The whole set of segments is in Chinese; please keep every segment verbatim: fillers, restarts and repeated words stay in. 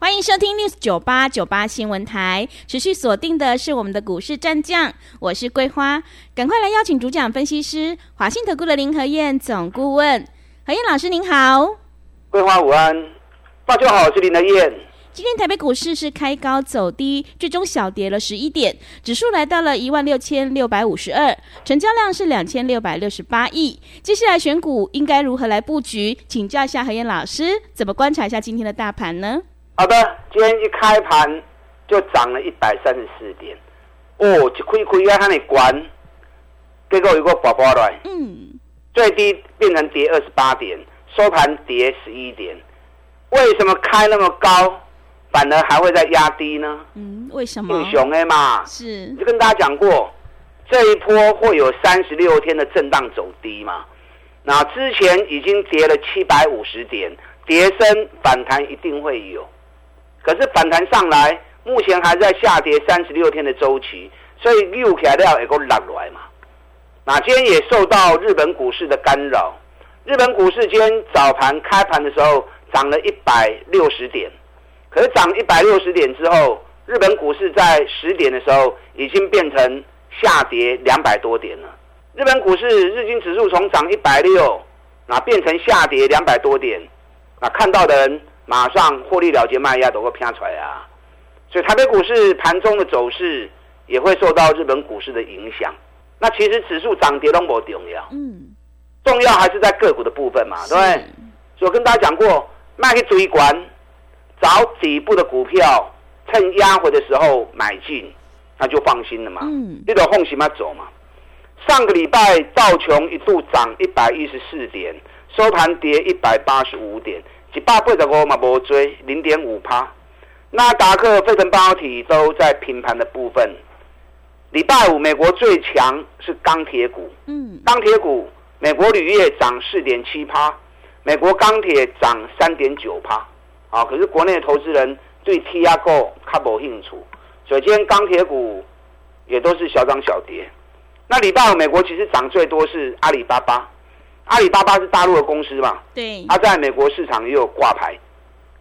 欢迎收听 News 九八九八新闻台，持续锁定的是我们的股市战将，我是桂花，赶快来邀请主讲分析师华信投顾的林和彥总顾问。和彥老师您好。桂花午安，大家好，我是林和彥。今天台北股市是开高走低，最终小跌了十一点，指数来到了一万六千六百五十二，成交量是两千六百六十八亿。接下来选股应该如何来布局？请教一下和彥老师，怎么观察一下今天的大盘呢？好的，今天一开盘就涨了一百三十四点，哦，一开开啊，那你管，结果有个爆发来，嗯，最低变成跌二十八点，收盘跌十一点。为什么开那么高，反而还会再压低呢？嗯，为什么？英雄 A 嘛，是，我就跟大家讲过，这一波会有三十六天的震荡走低嘛。那之前已经跌了七百五十点，跌升反弹一定会有，可是反弹上来，目前还在下跌三十六天的周期，所以溜起来了也够落来嘛。那今天也受到日本股市的干扰，日本股市今天早盘开盘的时候涨了一百六十点，可是涨一百六十点之后，日本股市在十点的时候已经变成下跌两百多点了。日本股市日经指数从涨一百六十，那变成下跌两百多点，那看到的人马上获利了结卖压都会啪出来啊！所以台北股市盘中的走势也会受到日本股市的影响。那其实指数涨跌都不重要，嗯，重要还是在个股的部分嘛，对不对？所以我跟大家讲过，卖去追管，找底部的股票，趁压回的时候买进，那就放心了嘛。嗯，你都放心嘛走嘛。上个礼拜道琼一度涨一百一十四点，收盘跌一百八十五点。一百八十五嘛无追 百分之零点五， 纳达克、费城半导体都在平盘的部分。礼拜五美国最强是钢铁股，嗯，钢铁股美国铝业涨 百分之四点七， 美国钢铁涨 百分之三点九， 啊，可是国内投资人对 T P K 较无兴趣，所以今天钢铁股也都是小涨小跌。那礼拜五美国其实涨最多是阿里巴巴。阿里巴巴是大陆的公司嘛？对，它、啊、在美国市场也有挂牌。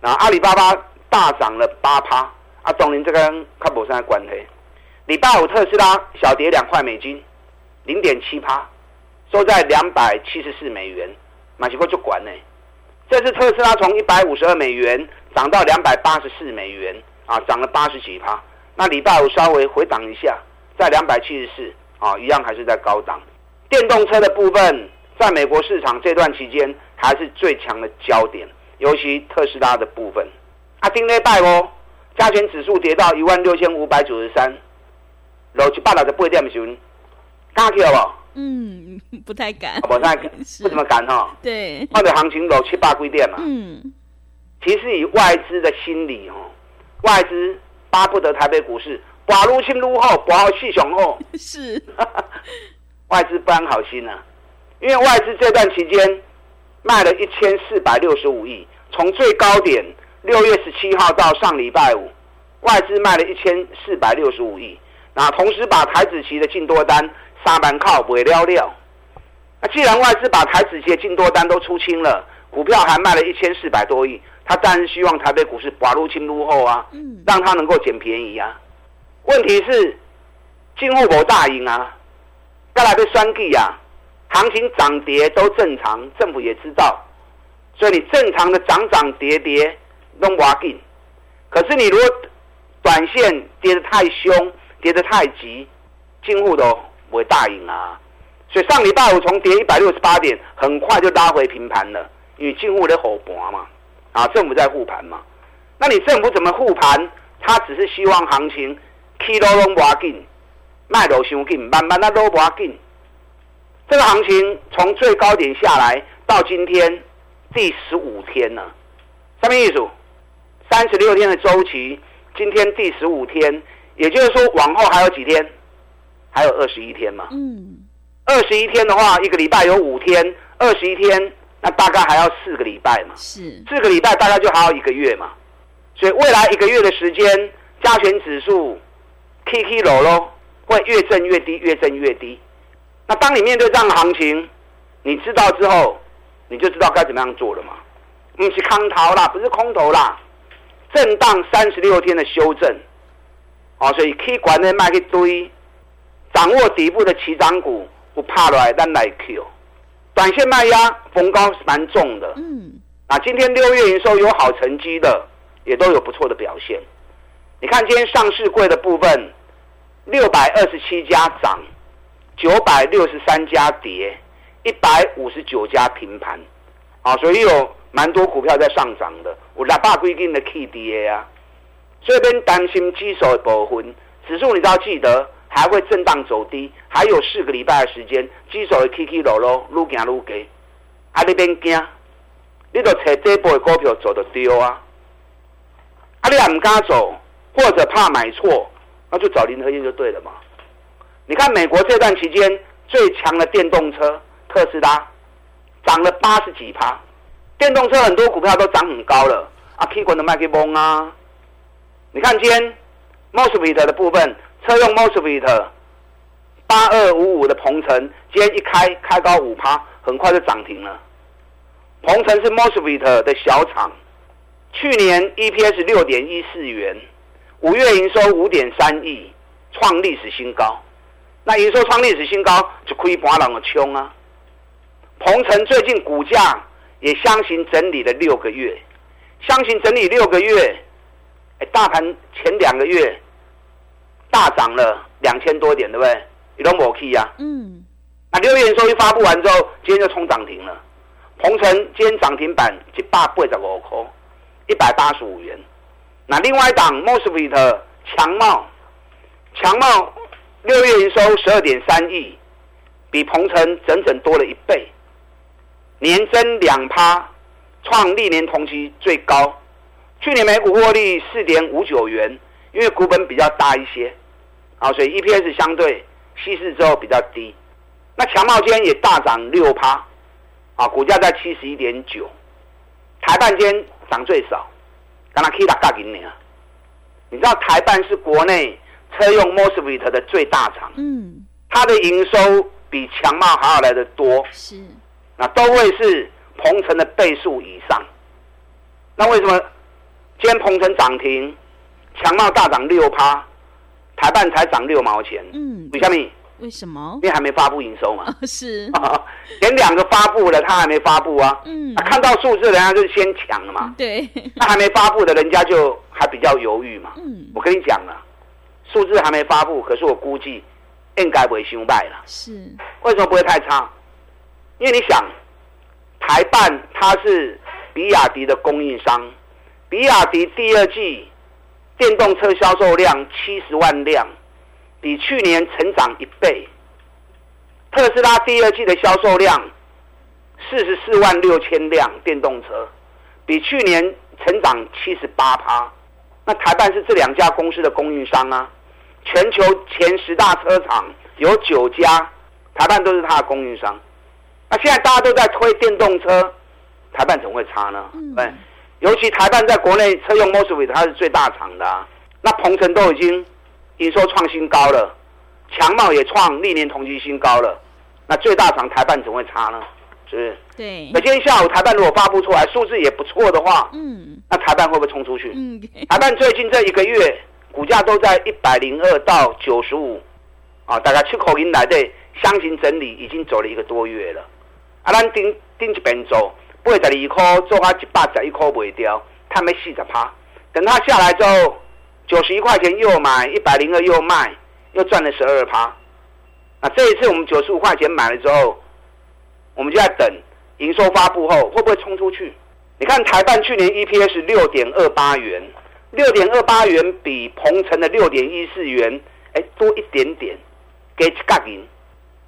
那阿里巴巴大涨了 百分之八， 啊，当然这跟较无啥关系。礼拜五特斯拉小跌两块美金 百分之零点七， 收在两百七十四美元，嘛是够足悬的。这次特斯拉从一百五十二美元涨到两百八十四美元，啊，涨了八十几%。那礼拜五稍微回档一下，在两百七十四，啊，一样还是在高档。电动车的部分，在美国市场这段期间还是最强的焦点，尤其特斯拉的部分。啊，顶礼拜哦，加权指数跌到一万六千五百九十三，落一百六十八点的时候，敢去无？嗯，不太敢，不太敢，不怎么敢哈、哦。对，看到行情落七八几点嘛。嗯，其实以外资的心理哦，外资巴不得台北股市拔入心入后，拔好气雄后。是，外资不安好心啊。因为外资这段期间卖了一千四百六十五亿，从最高点六月十七号到上礼拜五，外资卖了一千四百六十五亿，那同时把台指期的进多单三万口卖了了。那既然外资把台指期的进多单都出清了，股票还卖了一千四百多亿，他当然希望台北股市拔入清入后啊，让他能够捡便宜啊。问题是进户无大赢啊，再来被选举啊，行情涨跌都正常，政府也知道，所以你正常的涨涨跌跌都没关系。可是你如果短线跌得太凶，跌得太急，进户都不会大赢啊。所以上礼拜五从跌一百六十八点，很快就拉回平盘了，因为进户在护盘嘛，啊，政府在护盘嘛。那你政府怎么护盘？他只是希望行情起落都没关系，卖落太紧，慢慢啊落没关系。这个行情从最高点下来到今天第十五天了，什么意思？三十六天的周期，今天第十五天，也就是说往后还有几天？还有二十一天嘛。嗯，二十一天的话，一个礼拜有五天，二十一天，那大概还要四个礼拜嘛。是，四个礼拜大概就还要一个月嘛。所以未来一个月的时间，加权指数 K K 楼喽，会越震越低，越震越低。那当你面对这样的行情，你知道之后，你就知道该怎么样做了嘛。不是空头啦，不是空头啦，震荡三十六天的修正，哦，所以去管的卖去追，掌握底部的起涨股不怕来，咱来 Q。短线卖压逢高是蛮重的，嗯，啊，今天六月营收有好成绩的，也都有不错的表现。你看今天上市柜的部分，六百二十七家涨，九百六十三家跌，一百五十九家平盘，啊，所以有蛮多股票在上涨的，有六百几斤的起跌啊，所以免担心指数的部分，指数你只要记得还会震荡走低，还有四个礼拜的时间，指数会起起落落，愈行愈低，啊你免惊，你就找这波的股票做就对啊，啊你也唔敢走，或者怕买错，那就找林和彥就对了嘛。你看美国这段期间最强的电动车特斯拉涨了八十几趴。电动车很多股票都涨很高了啊，屁股的卖给崩啊！你看今天 Mosvit 的部分，车用 Mosvit 八二五五的鹏程，今天一开开高五趴，很快就涨停了。鹏程是 Mosvit 的小厂，去年 E P S 六点一四元，五月营收五点三亿，创历史新高。那营收创历史新高，就可以把人的冲啊！鹏程最近股价也箱型整理了六个月，箱型整理六个月，欸、大盘前两个月大涨了两千多点，对不对？你都没去啊。嗯。那、啊、六月营收一发布完之后，今天就冲涨停了。鹏程今天涨停板一百八十五块，一百八十五元。那另外一档 Mosfet 强茂，强茂六月营收十二点三亿，比鹏程整整多了一倍。年增两趴，创历年同期最高。去年每股获利四点五九元，因为股本比较大一些，啊，所以 E P S 相对稀释之后比较低。那强茂今天也大涨六趴，啊，股价在七十一点九。台半间涨最少，刚刚 K 大大给你啊。你知道台半是国内车用 Mosfet 的最大厂，嗯，它的营收比强茂还要来得多，是。那都会是鹏程的倍数以上。那为什么今天鹏程涨停，强茂大涨 百分之六， 台半才涨六毛钱？嗯，为什么？为什么？因为还没发布营收嘛。哦、是、啊。连两个发布了，他还没发布啊。嗯。啊、看到数字，人家就是先抢了嘛。对。那还没发布的，人家就还比较犹豫嘛。嗯。我跟你讲了，数字还没发布，可是我估计应该不会太坏了。是。为什么不会太差？因为你想，台半它是比亚迪的供应商，比亚迪第二季电动车销售量七十万辆，比去年成长一倍。特斯拉第二季的销售量四十四万六千辆电动车，比去年成长七十八趴。那台半是这两家公司的供应商啊，全球前十大车厂有九家，台半都是它的供应商。那、啊、现在大家都在推电动车，台半怎么会差呢？嗯，对，尤其台半在国内车用 Mosfet 它是最大厂的啊。那鹏程都已经营收创新高了，强茂也创历年同期新高了，那最大厂台半怎么会差呢？是不是？对。那今天下午台半如果发布出来数字也不错的话，嗯，那台半会不会冲出去？嗯，台半最近这一个月股价都在一百零二到九十五，啊，大概七口银来的箱型整理已经走了一个多月了。啊，咱顶顶一边做八十二块，做啊一百十一块卖掉，赚了四十趴。等它下来之后，九十一块钱又买，一百零二又卖，又赚了十二趴。那这一次我们九十五块钱买了之后，我们就在等营收发布后会不会冲出去？你看台半去年 E P S 六点二八元，六点二八元比鹏程的六点一四元，哎、欸、多一点点，加一角银，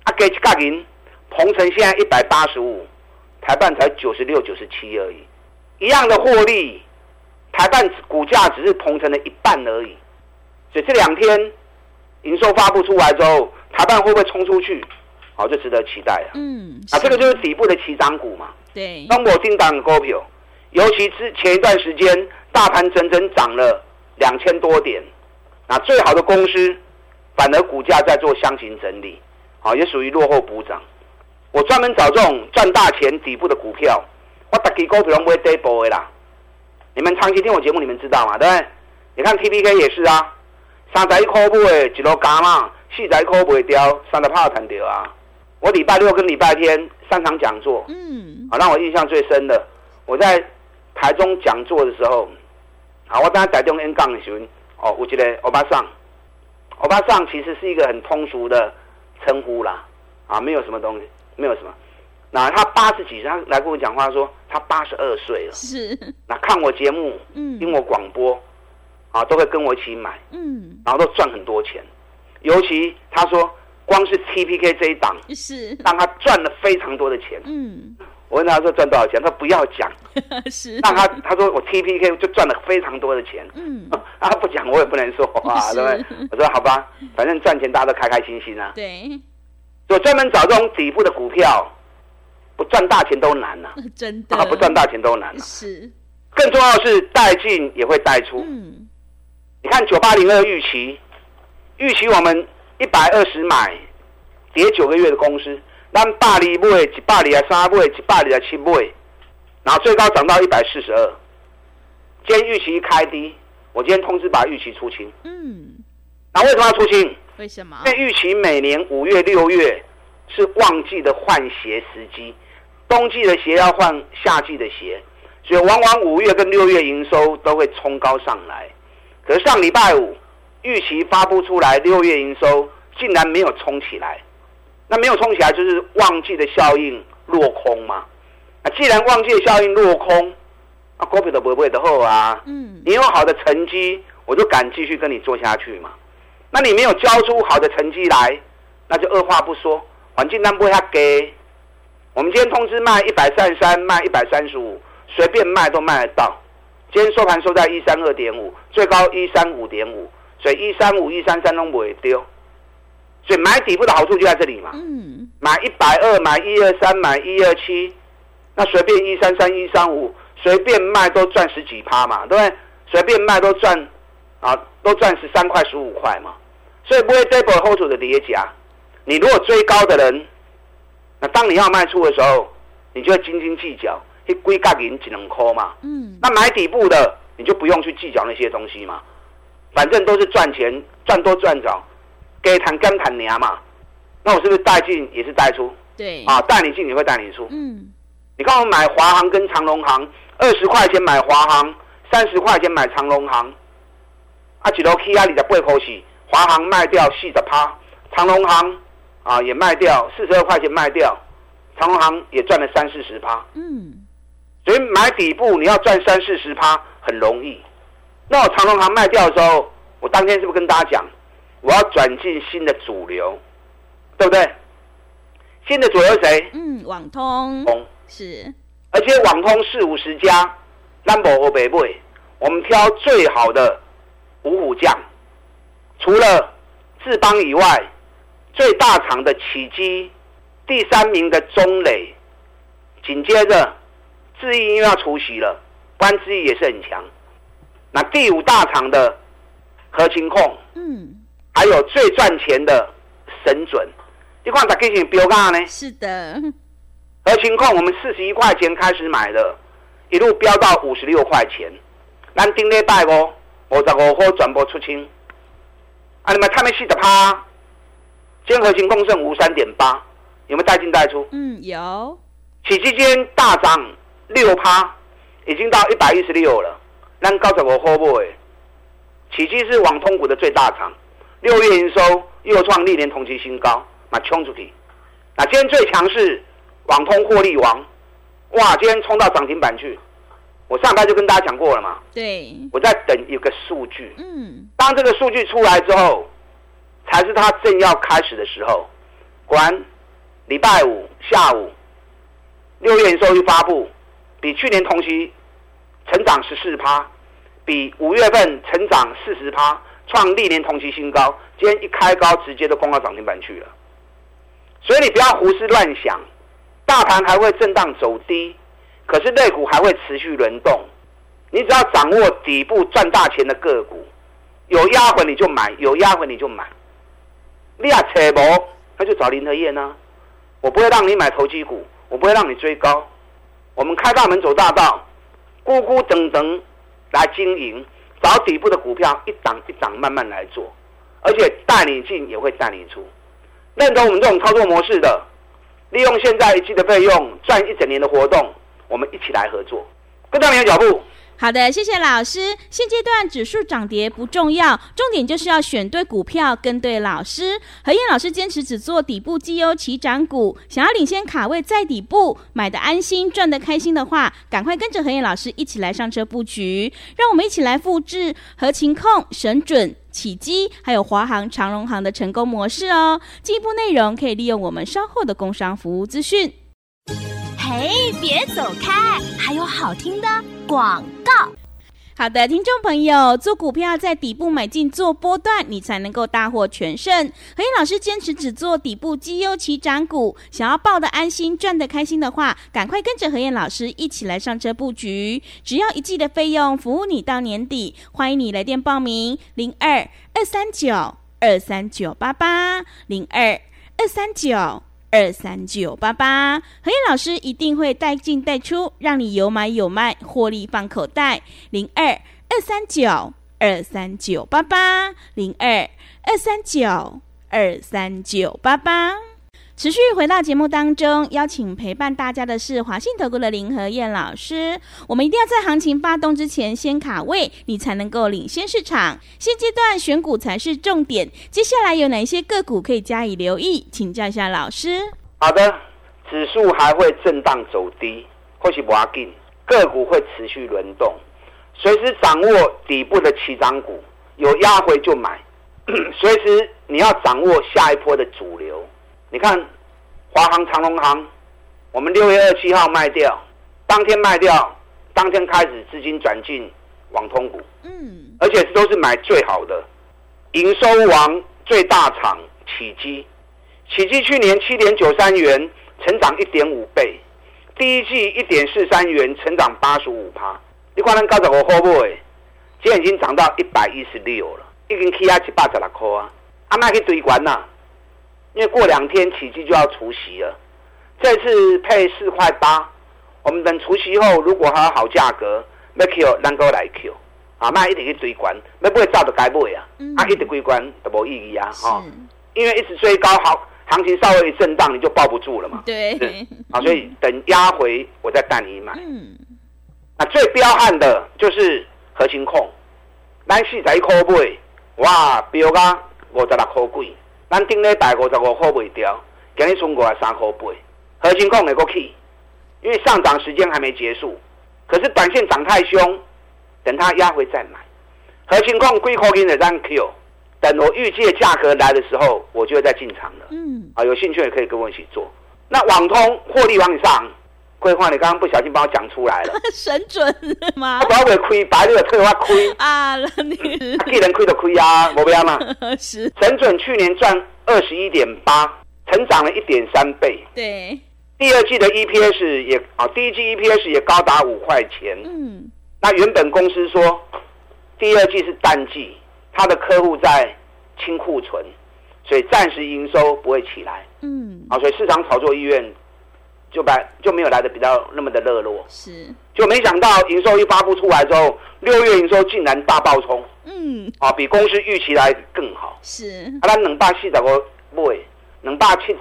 啊加一角银。鹏程现在一百八十五，台半才九十六、九十七而已，一样的获利，台半股价只是鹏程的一半而已。所以这两天营收发布出来之后，台办会不会冲出去？好、哦，就值得期待了。嗯，啊，这个就是底部的起涨股嘛。对，中国进档股票，尤其之前一段时间，大盘整整涨了两千多点，那、啊、最好的公司反而股价在做箱型整理，好、哦，也属于落后补涨。我专门找这种赚大钱底部的股票，我每支股票都不会跌波的啦。你们长期听我节目，你们知道嘛？对不对？你看 T P K 也是啊，三十一块买的，一路加嘛，四十一块卖掉，三十趴赚到啊。我礼拜六跟礼拜天三场讲座，嗯，啊，让我印象最深的，我在台中讲座的时候，啊，我当台中 N 杠的时候，哦，有一个欧巴桑，欧巴桑其实是一个很通俗的称呼啦，啊，没有什么东西，没有什么。那他八十几岁，他来跟我讲话说他八十二岁了，是，那看我节目，嗯，听我广播，啊，都会跟我一起买，嗯，然后都赚很多钱，尤其他说。光是 T P K 这一档，是让他赚了非常多的钱。嗯，我问他说赚多少钱，他不要讲。是，让他他说我 T P K 就赚了非常多的钱。嗯，他不讲我也不能说话，对不对？我说好吧，反正赚钱大家都开开心心啊。对，我专门找这种底部的股票，不赚大钱都难啊，真的，啊、不赚大钱都难、啊。是，更重要的是带进也会带出。嗯，你看九八零二预期，预期我们。一百二十买，跌九个月的公司，咱百二买，一百二十三买，一百二十七买，然后最高涨到一百四十二。今天预期开低，我今天通知把预期出清。嗯，那为什么要出清？为什么？因为预期每年五月、六月是旺季的换鞋时机，冬季的鞋要换夏季的鞋，所以往往五月跟六月营收都会冲高上来。可是上礼拜五。预期发布出来，六月营收竟然没有冲起来，那没有冲起来就是旺季的效应落空嘛。啊、既然旺季的效应落空，啊，股票都不会的好啊。嗯，你有好的成绩，我就敢继续跟你做下去嘛。那你没有交出好的成绩来，那就二话不说，环境单不会他给。我们今天通知卖一百三十三，卖一百三十五，随便卖都卖得到。今天收盘收在一三二点五，最高一三五点五。所以一三五、一三三都不会丢，所以买底部的好处就在这里嘛。嗯，买一百二、买一二三、买一二七，那随便一三三、一三五，随便卖都赚十几趴嘛，对不对？随便卖都赚啊，都赚十三块、十五块嘛。所以不会 double hold 住的叠加。你如果追高的人，那当你要卖出的时候，你就要斤斤计较，去规格银只能抠嘛。嗯，那买底部的你就不用去计较那些东西嘛。反正都是赚钱，赚多赚少，给谈干谈娘嘛。那我是不是带进也是带出？对，啊，带你进也会带你出。嗯，你看我买华航跟长荣航，二十块钱买华航，三十块钱买长荣航，啊，一路起啊，二十八块四，华航卖掉四十趴，长荣航啊也卖掉四十二块钱卖掉，长荣航也赚了三四十趴。嗯，所以买底部你要赚三四十趴很容易。那我长荣航卖掉的时候，我当天是不是跟大家讲，我要转进新的主流，对不对？新的主流谁？嗯，网通。通是，而且网通四五十家，咱无黑白买，我们挑最好的五虎将，除了智邦以外，最大厂的启碁，第三名的中磊，紧接着智易又要除息了，不然智易也是很强。那第五大厂的核情控，嗯，还有最赚钱的神准，你看大家是标价呢？是的，核情控我们四十一块钱开始买的，一路飙到五十六块钱。咱顶礼拜五五十五块全部出清，啊，你们他们四十趴，今天核情控剩五三点八，有没有带进带出？嗯，有。起基间大涨六趴，已经到一百一十六了。咱九十五块买，起基是网通股的最大厂，六月营收又创历年同期新高，嘛冲出去。那今天最强是网通获利王，哇，今天冲到涨停板去。我上班就跟大家讲过了嘛，对，我在等有个数据。嗯，当这个数据出来之后，才是它正要开始的时候。果然，礼拜五下午，六月营收一发布，比去年同期。成长 百分之十四， 比五月份成长 百分之四十，创历年同期新高，今天一开高直接都攻到涨停板去了。所以你不要胡思乱想，大盘还会震荡走低，可是类股还会持续轮动。你只要掌握底部赚大钱的个股，有压回你就买，有压回你就买。你要扯博，那就找林和彥啊。我不会让你买投机股，我不会让你追高。我们开大门走大道，咕咕等等来经营，找底部的股票一档一档慢慢来做，而且带你进也会带你出。认同我们这种操作模式的，利用现在一季的费用赚一整年的活动，我们一起来合作，跟上你的脚步。好的，谢谢老师。现阶段指数涨跌不重要，重点就是要选对股票，跟对老师。和彥老师坚持只做底部绩优起涨股，想要领先卡位在底部，买得安心赚得开心的话，赶快跟着和彥老师一起来上车布局。让我们一起来复制和勤控、神准、启基还有华航、长荣航的成功模式哦。进一步内容可以利用我们稍后的工商服务资讯。嘿，别走开，还有好听的广告。好的，听众朋友，做股票在底部买进做波段，你才能够大获全胜。和彥老师坚持只做底部绩优起涨股，想要抱得安心赚得开心的话，赶快跟着和彥老师一起来上车布局，只要一季的费用服务你到年底。欢迎你来电报名 零二 二三九 二三九八八 零二 二三九二三九八八，和彥老师一定会带进带出，让你有买有卖，获利放口袋。零二二三九二三九八八，零二二三九二三九八八。持续回到节目当中，邀请陪伴大家的是华信投顾的林和彥老师。我们一定要在行情发动之前先卡位，你才能够领先市场。现阶段选股才是重点，接下来有哪些个股可以加以留意？请教一下老师。好的，指数还会震荡走低，或许不要紧，个股会持续轮动，随时掌握底部的起涨股，有压回就买，随时你要掌握下一波的主流。你看华航、长荣航，我们六月二十七号卖掉，当天卖掉，当天开始资金转进网通股，嗯，而且都是买最好的营收王最大厂启基。启基去年 七点九三元成长 一点五倍，第一季 一点四三元成长 百分之八十五。 你看我们九十五块买，今天已经涨到一百一十六了，已经起到一百十六块了，啊，不要去追高了，因为过两天启基就要除息了，这次配四块八，我们等除息后如果还有好价格，要扣咱搁来扣，啊，卖一直去追高，要买早就该买啊，啊一直追高就无意义啊，哈、哦，因为一直追高，好行情稍微震荡你就抱不住了嘛，对，啊，所以等压回我再带你买。嗯，那最彪悍的就是核心控，咱四十一块买，哇，飙到五十六块几。咱顶礼拜五十五块卖掉，今日剩五十三块八，核心控会阁起，因为上涨时间还没结束。可是短线涨太凶，等它压回再买。核心控几块钱的咱 Q， 等我预计价格来的时候，我就会再进场了。嗯，啊，有兴趣也可以跟我一起做。那网通获利往上，规划你刚刚不小心帮我讲出来了，神准吗？我把我亏白这个退我亏啊，你给人亏的亏啊，我不要嘛。是神准去年赚 二十一点八， 成长了 一点三倍。对，第二季的 E P S 也啊、哦，第一季 E P S 也高达五块钱。嗯，那原本公司说第二季是淡季，他的客户在清库存，所以暂时营收不会起来。嗯，啊、哦，所以市场炒作意愿就把就没有来的比较那么的热络，是就没想到营收一发布出来之后，六月营收竟然大爆冲，嗯，啊，比公司预期来更好，是啊，咱两百四十五买，两百七十，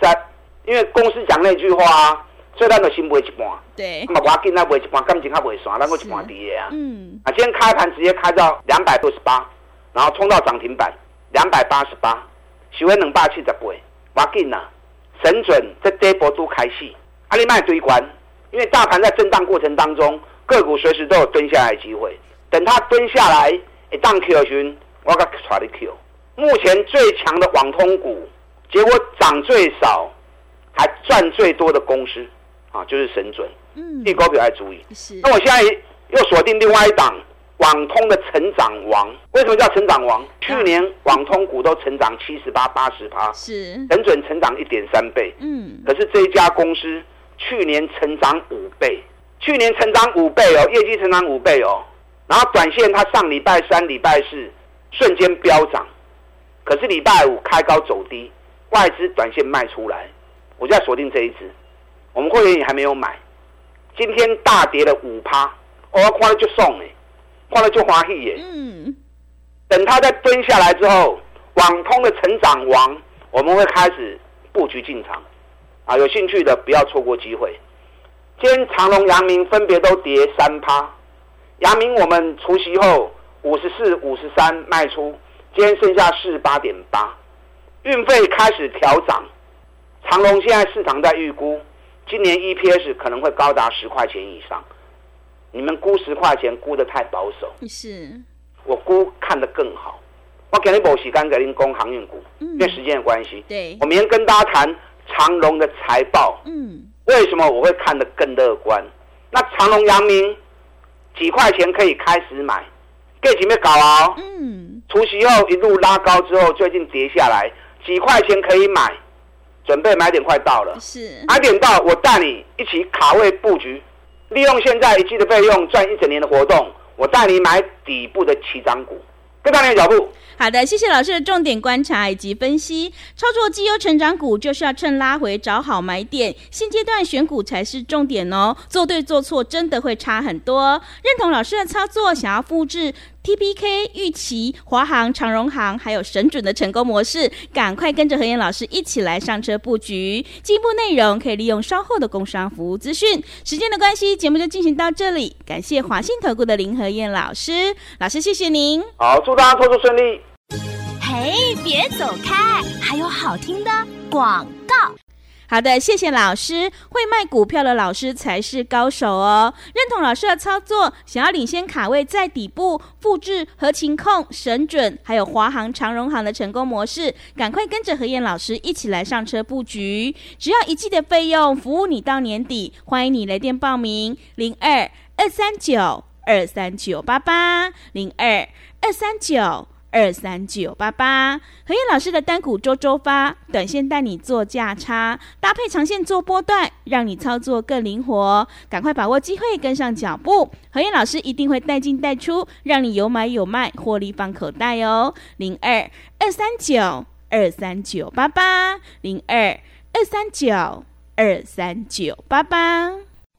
因为公司讲那句话啊，所以咱就先买一半，对，那么我紧那买一半，感情还袂散，咱搁一半底的啊，嗯，啊，今天开盘直接开到两百六十八，然后冲到涨停板两百八十八，收在两百七十八，我紧呐，神准在这波都开始。啊、你卖堆关，因为大盘在震荡过程当中，个股随时都有蹲下来的机会。等它蹲下来，一档 Q 的时候，我再带你 Q。目前最强的网通股，结果涨最少，还赚最多的公司，啊，就是神准。嗯，这股票要注意。那我现在又锁定另外一档网通的成长王。为什么叫成长王？去年网通股都成长 百分之七十八、百分之八十， 是整准成长 一点三 倍。嗯，可是这一家公司去年成长五倍，去年成长五倍哦，业绩成长五倍哦，然后短线它上礼拜三礼拜四瞬间飙涨，可是礼拜五开高走低，外资短线卖出来，我就要锁定这一支，我们会员也还没有买，今天大跌了 百分之五， 我要看了就送耶，看了就欢喜耶。嗯，等它再蹲下来之后，网通的成长王我们会开始布局进场啊，有兴趣的不要错过机会。今天长荣、阳明分别都跌 百分之三， 阳明我们除息后五十四、五十三卖出，今天剩下 四十八点八， 运费开始调涨，长荣现在市场在预估今年 E P S 可能会高达十块钱以上，你们估十块钱估得太保守，是我估看得更好。我今天没时间给你们讲航运股、嗯、因为时间的关系，对，我明天跟大家谈长荣的财报、嗯、为什么我会看得更乐观。那长荣、阳明几块钱可以开始买，价钱要高了哦，嗯，除息后一路拉高之后最近跌下来，几块钱可以买，准备买点快到了，是买点到，我带你一起卡位布局，利用现在一季的费用赚一整年的活动，我带你买底部的起涨股，跟上你的脚步。好的，谢谢老师的重点观察以及分析。操作绩优成长股就是要趁拉回找好买点，现阶段选股才是重点哦，做对做错真的会差很多。认同老师的操作，想要复制 T P K、 玉期、华航、长荣航还有神准的成功模式，赶快跟着何晏老师一起来上车布局。进一步内容可以利用稍后的工商服务资讯。时间的关系，节目就进行到这里，感谢华信投顾的林何晏老师，老师谢谢您。好，祝大家操作顺利。嘿，别走开，还有好听的广告。好的，谢谢老师，会卖股票的老师才是高手哦。认同老师的操作，想要领先卡位在底部，复制和勤控、神准还有华航、长荣航的成功模式，赶快跟着何晏老师一起来上车布局，只要一季的费用服务你到年底。欢迎你来电报名 零二 二三九 二三九八八 零二 二三九二三九八八，何晏老师的单股周周发，短线带你做价差，搭配长线做波段，让你操作更灵活。赶快把握机会，跟上脚步。何晏老师一定会带进带出，让你有买有卖，获利放口袋哦。零二二三九二三九八八，零二二三九二三九八八。